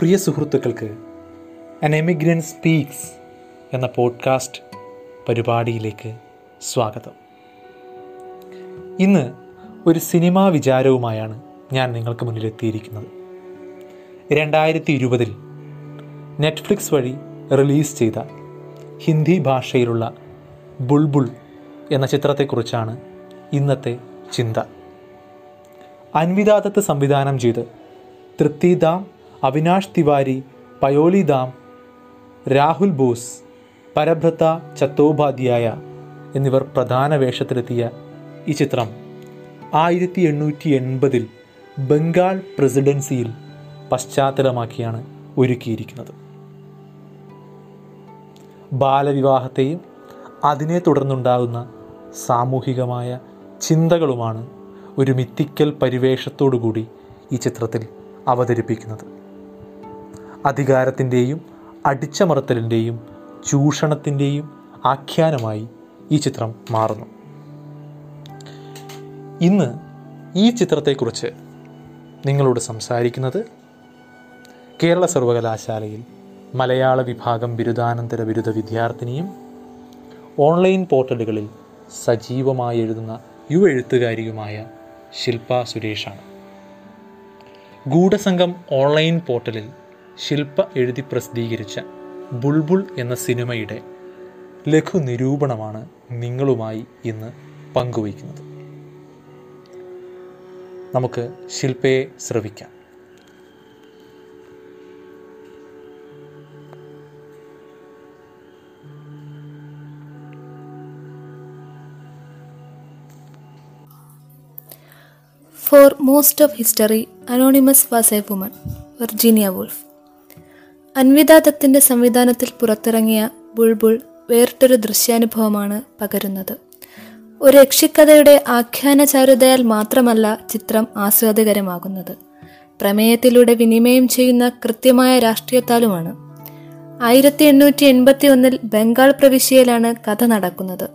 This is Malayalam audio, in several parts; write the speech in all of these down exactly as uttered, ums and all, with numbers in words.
പ്രിയ സുഹൃത്തുക്കൾക്ക് അൻ എമിഗ്രന്റ് സ്പീക്സ് എന്ന പോഡ്കാസ്റ്റ് പരിപാടിയിലേക്ക് സ്വാഗതം. ഇന്ന് ഒരു സിനിമാ വിചാരവുമായാണ് ഞാൻ നിങ്ങൾക്ക് മുന്നിലെത്തിയിരിക്കുന്നത്. രണ്ടായിരത്തി ഇരുപതിൽ നെറ്റ്ഫ്ലിക്സ് വഴി റിലീസ് ചെയ്ത ഹിന്ദി ഭാഷയിലുള്ള ബുൾബുൾ എന്ന ചിത്രത്തെക്കുറിച്ചാണ് ഇന്നത്തെ ചിന്ത. അൻവിത ദത്ത് സംവിധാനം ചെയ്ത് തൃപ്തി ദാം, അവിനാഷ് തിവാരി, പയോലി ദാം, രാഹുൽ ബോസ്, പരബ്രത ചത്തോപാധ്യായ എന്നിവർ പ്രധാന വേഷത്തിലെത്തിയ ഈ ചിത്രം ആയിരത്തി എണ്ണൂറ്റി എൺപതിൽ ബംഗാൾ പ്രസിഡൻസിയിൽ പശ്ചാത്തലമാക്കിയാണ് ഒരുക്കിയിരിക്കുന്നത്. ബാലവിവാഹത്തെയും അതിനെ തുടർന്നുണ്ടാകുന്ന സാമൂഹികമായ ചിന്തകളുമാണ് ഒരു മിത്തിക്കൽ പരിവേഷത്തോടുകൂടി ഈ ചിത്രത്തിൽ അവതരിപ്പിക്കുന്നത്. അധികാരത്തിൻ്റെയും അടിച്ചമർത്തലിൻ്റെയും ചൂഷണത്തിൻ്റെയും ആഖ്യാനമായി ഈ ചിത്രം മാറുന്നു. ഇന്ന് ഈ ചിത്രത്തെക്കുറിച്ച് നിങ്ങളോട് സംസാരിക്കുന്നത് കേരള സർവകലാശാലയിൽ മലയാള വിഭാഗം ബിരുദാനന്തര ബിരുദ വിദ്യാർത്ഥിനിയും ഓൺലൈൻ പോർട്ടലുകളിൽ സജീവമായി എഴുതുന്ന യുവ എഴുത്തുകാരിയുമായ ശില്പ സുരേഷാണ്. ഗൂഢസംഘം ഓൺലൈൻ പോർട്ടലിൽ ശില്പ എഴുതി പ്രസിദ്ധീകരിച്ച ബുൾബുൾ എന്ന സിനിമയുടെ ലഘു നിരൂപണമാണ് നിങ്ങളുമായി ഇന്ന് പങ്കുവയ്ക്കുന്നത്. നമുക്ക് ശില്പയെ ശ്രവിക്കാം. For most of history, Anonymous was a woman, Virginia Woolf. Anvitha ദത്തിന്റെ സംവിധാനത്തിൽ പുറത്തിറങ്ങിയ ബുൾബുൾ വേറിട്ടൊരു ദൃശ്യാനുഭവമാണ് പകരുന്നത്. ഒരു യക്ഷിക്കഥയുടെ ആഖ്യാനചാരുതയാൽ മാത്രമല്ല ചിത്രം ആസ്വാദ്യകരമാകുന്നത്, പ്രമേയത്തിലൂടെ വിനിമയം ചെയ്യുന്ന കൃത്യമായ രാഷ്ട്രീയത്താലുമാണ്. ആയിരത്തി എണ്ണൂറ്റി എൺപത്തി ഒന്നിൽ ബംഗാൾ പ്രവിശ്യയിലാണ് കഥ നടക്കുന്നത്.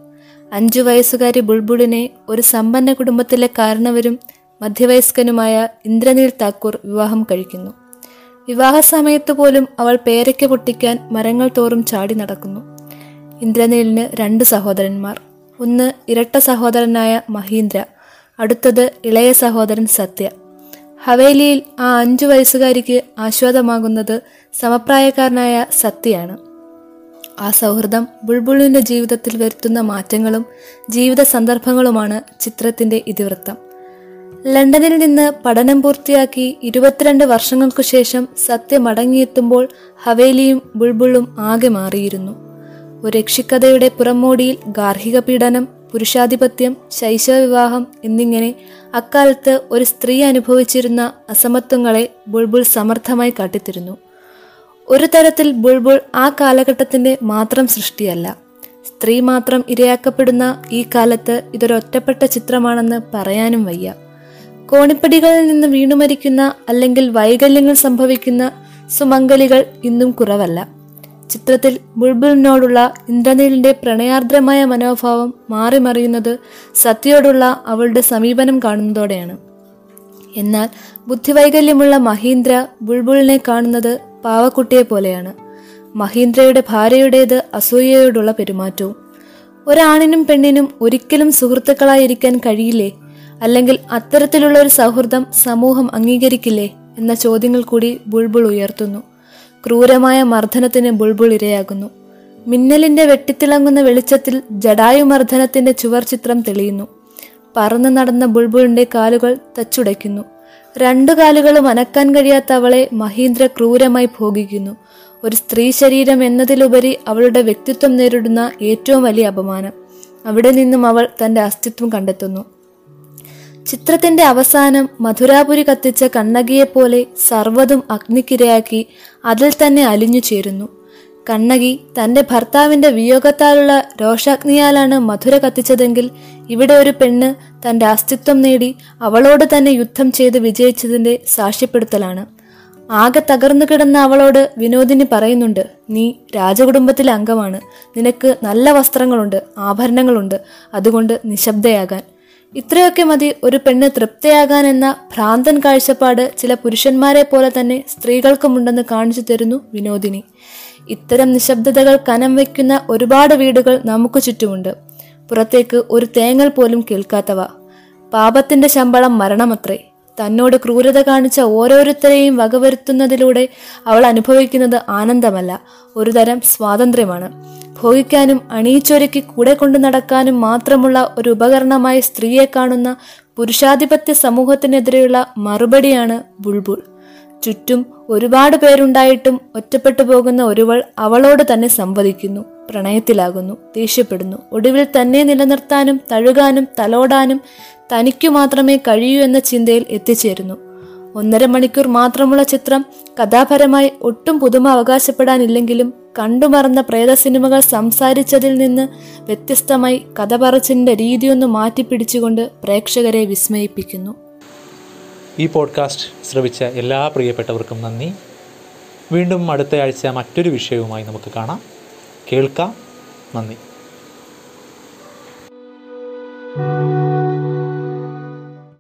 അഞ്ചു വയസ്സുകാരി ബുൾബുളിനെ ഒരു സമ്പന്ന കുടുംബത്തിലെ കാരണവരും മധ്യവയസ്കനുമായ ഇന്ദ്രനീൽ താക്കൂർ വിവാഹം കഴിക്കുന്നു. വിവാഹ സമയത്ത് പോലും അവൾ പേരയ്ക്ക പൊട്ടിക്കാൻ മരങ്ങൾ തോറും ചാടി നടക്കുന്നു. ഇന്ദ്രനീലിന് രണ്ട് സഹോദരന്മാർ, ഒന്ന് ഇരട്ട സഹോദരനായ മഹീന്ദ്ര, അടുത്തത് ഇളയ സഹോദരൻ സത്യ. ഹവേലിയിൽ ആ അഞ്ചു വയസ്സുകാരിക്ക് ആശ്വാദമാകുന്നത് സമപ്രായക്കാരനായ സത്യയാണ്. ആ സൗഹൃദം ബുൾബുളിന്റെ ജീവിതത്തിൽ വരുത്തുന്ന മാറ്റങ്ങളും ജീവിത സന്ദർഭങ്ങളുമാണ് ചിത്രത്തിന്റെ ഇതിവൃത്തം. ലണ്ടനിൽ നിന്ന് പഠനം പൂർത്തിയാക്കി ഇരുപത്തിരണ്ട് വർഷങ്ങൾക്കു ശേഷം സത്യ മടങ്ങിയെത്തുമ്പോൾ ഹവേലിയും ബുൾബുളും ആകെ മാറിയിരുന്നു. ഒരു യക്ഷിക്കഥയുടെ പുറമോടിയിൽ ഗാർഹിക പീഡനം, പുരുഷാധിപത്യം, ശൈശവവിവാഹം എന്നിങ്ങനെ അക്കാലത്ത് ഒരു സ്ത്രീ അനുഭവിച്ചിരുന്ന അസമത്വങ്ങളെ ബുൾബുൾ സമർത്ഥമായി കാട്ടിത്തരുന്നു. ഒരു തരത്തിൽ ബുൾബുൾ ആ കാലഘട്ടത്തിന്റെ മാത്രം സൃഷ്ടിയല്ല. സ്ത്രീ മാത്രം ഇരയാക്കപ്പെടുന്ന ഈ കാലത്ത് ഇതൊരൊറ്റപ്പെട്ട ചിത്രമാണെന്ന് പറയാനും വയ്യ. കോണിപ്പടികളിൽ നിന്ന് വീണുമരിക്കുന്ന അല്ലെങ്കിൽ വൈകല്യങ്ങൾ സംഭവിക്കുന്ന സുമംഗലികൾ ഇന്നും കുറവല്ല. ചിത്രത്തിൽ ബുൾബുളിനോടുള്ള ഇന്ദ്രനീലിന്റെ പ്രണയാർദ്രമായ മനോഭാവം മാറിമറിയുന്നത് സത്യയോടുള്ള അവളുടെ സമീപനം കാണുന്നതോടെയാണ്. എന്നാൽ ബുദ്ധിവൈകല്യമുള്ള മഹീന്ദ്ര ബുൾബുളിനെ കാണുന്നത് പാവക്കുട്ടിയെ പോലെയാണ്. മഹീന്ദ്രയുടെ ഭാര്യയുടേത് അസൂയയോടുള്ള പെരുമാറ്റവും. ഒരാണിനും പെണ്ണിനും ഒരിക്കലും സുഹൃത്തുക്കളായിരിക്കാൻ കഴിയില്ലേ, അല്ലെങ്കിൽ അത്തരത്തിലുള്ള ഒരു സൗഹൃദം സമൂഹം അംഗീകരിക്കില്ലേ എന്ന ചോദ്യങ്ങൾ കൂടി ബുൾബുൾ ഉയർത്തുന്നു. ക്രൂരമായ മർദ്ദനത്തിന് ബുൾബുൾ ഇരയാകുന്നു. മിന്നലിന്റെ വെട്ടിത്തിളങ്ങുന്ന വെളിച്ചത്തിൽ ജടായു മർദ്ദനത്തിന്റെ ചുവർ ചിത്രം തെളിയുന്നു. പറന്നു നടന്ന ബുൾബുളിന്റെ കാലുകൾ തച്ചുടയ്ക്കുന്നു. രണ്ടു കാലുകളും അനക്കാൻ കഴിയാത്ത അവളെ മഹീന്ദ്ര ക്രൂരമായി ഭോഗിക്കുന്നു. ഒരു സ്ത്രീ ശരീരം എന്നതിലുപരി അവളുടെ വ്യക്തിത്വം നേരിടുന്ന ഏറ്റവും വലിയ അപമാനം. അവിടെ നിന്നും അവൾ തന്റെ അസ്തിത്വം കണ്ടെത്തുന്നു. ചിത്രത്തിന്റെ അവസാനം മധുരാപുരി കത്തിച്ച കണ്ണകിയെപ്പോലെ സർവ്വതും അഗ്നിക്കിരയാക്കി അതിൽ തന്നെ അലിഞ്ഞു ചേരുന്നു. കണ്ണകി തന്റെ ഭർത്താവിന്റെ വിയോഗത്താലുള്ള രോഷാഗ്നിയാലാണ് മധുര കത്തിച്ചതെങ്കിൽ ഇവിടെ ഒരു പെണ്ണ് തന്റെ അസ്തിത്വം നേടി അവളോട് തന്നെ യുദ്ധം ചെയ്ത് വിജയിച്ചതിന്റെ സാക്ഷ്യപ്പെടുത്തലാണ്. ആകെ തകർന്നു കിടന്ന അവളോട് വിനോദിനി പറയുന്നുണ്ട്, നീ രാജകുടുംബത്തിലെ അംഗമാണ്, നിനക്ക് നല്ല വസ്ത്രങ്ങളുണ്ട്, ആഭരണങ്ങളുണ്ട്, അതുകൊണ്ട് നിശബ്ദയാകാൻ. ഇത്രയൊക്കെ മതി ഒരു പെണ്ണ് തൃപ്തയാകാൻ എന്ന ഭ്രാന്തൻ കാഴ്ചപ്പാട് ചില പുരുഷന്മാരെ പോലെ തന്നെ സ്ത്രീകൾക്കുമുണ്ടെന്ന് കാണിച്ചു തരുന്നു വിനോദിനി. ഇത്തരം നിശബ്ദതകൾ കനം വയ്ക്കുന്ന ഒരുപാട് വീടുകൾ നമുക്ക് ചുറ്റുമുണ്ട്, പുറത്തേക്ക് ഒരു തേങ്ങൽ പോലും കേൾക്കാത്തവ. പാപത്തിന്റെ ശമ്പളം മരണമത്രേ. തന്നോട് ക്രൂരത കാണിച്ച ഓരോരുത്തരെയും വകവരുത്തുന്നതിലൂടെ അവൾ അനുഭവിക്കുന്നത് ആനന്ദമല്ല, ഒരുതരം സ്വാതന്ത്ര്യമാണ്. ഭോഗിക്കാനും അണിയിച്ചൊരുക്കി കൂടെ കൊണ്ടു നടക്കാനും മാത്രമുള്ള ഒരു ഉപകരണമായി സ്ത്രീയെ കാണുന്ന പുരുഷാധിപത്യ സമൂഹത്തിനെതിരെയുള്ള മറുപടിയാണ് ബുൾബുൾ. ചുറ്റും ഒരുപാട് പേരുണ്ടായിട്ടും ഒറ്റപ്പെട്ടു പോകുന്ന ഒരുവൾ അവളോട് തന്നെ സംവദിക്കുന്നു, പ്രണയത്തിലാകുന്നു, ദേഷ്യപ്പെടുന്നു. ഒടുവിൽ തന്നെ നിലനിർത്താനും തഴുകാനും തലോടാനും തനിക്കു മാത്രമേ കഴിയൂ എന്ന ചിന്തയിൽ എത്തിച്ചേരുന്നു. ഒന്നര മണിക്കൂർ മാത്രമുള്ള ചിത്രം കഥാപരമായി ഒട്ടും പുതുമ അവകാശപ്പെടാനില്ലെങ്കിലും കണ്ടുമറന്ന പ്രേത സിനിമകൾ സംസാരിച്ചതിൽ നിന്ന് വ്യത്യസ്തമായി കഥ പറച്ചിലിന്റെ രീതിയൊന്ന് മാറ്റിപ്പിടിച്ചുകൊണ്ട് പ്രേക്ഷകരെ വിസ്മയിപ്പിക്കുന്നു. ഈ പോഡ്കാസ്റ്റ് ശ്രവിച്ച എല്ലാ പ്രിയപ്പെട്ടവർക്കും നന്ദി. വീണ്ടും അടുത്തയാഴ്ച മറ്റൊരു വിഷയവുമായി നമുക്ക് കാണാം, കേൾക്കാം. നന്ദി.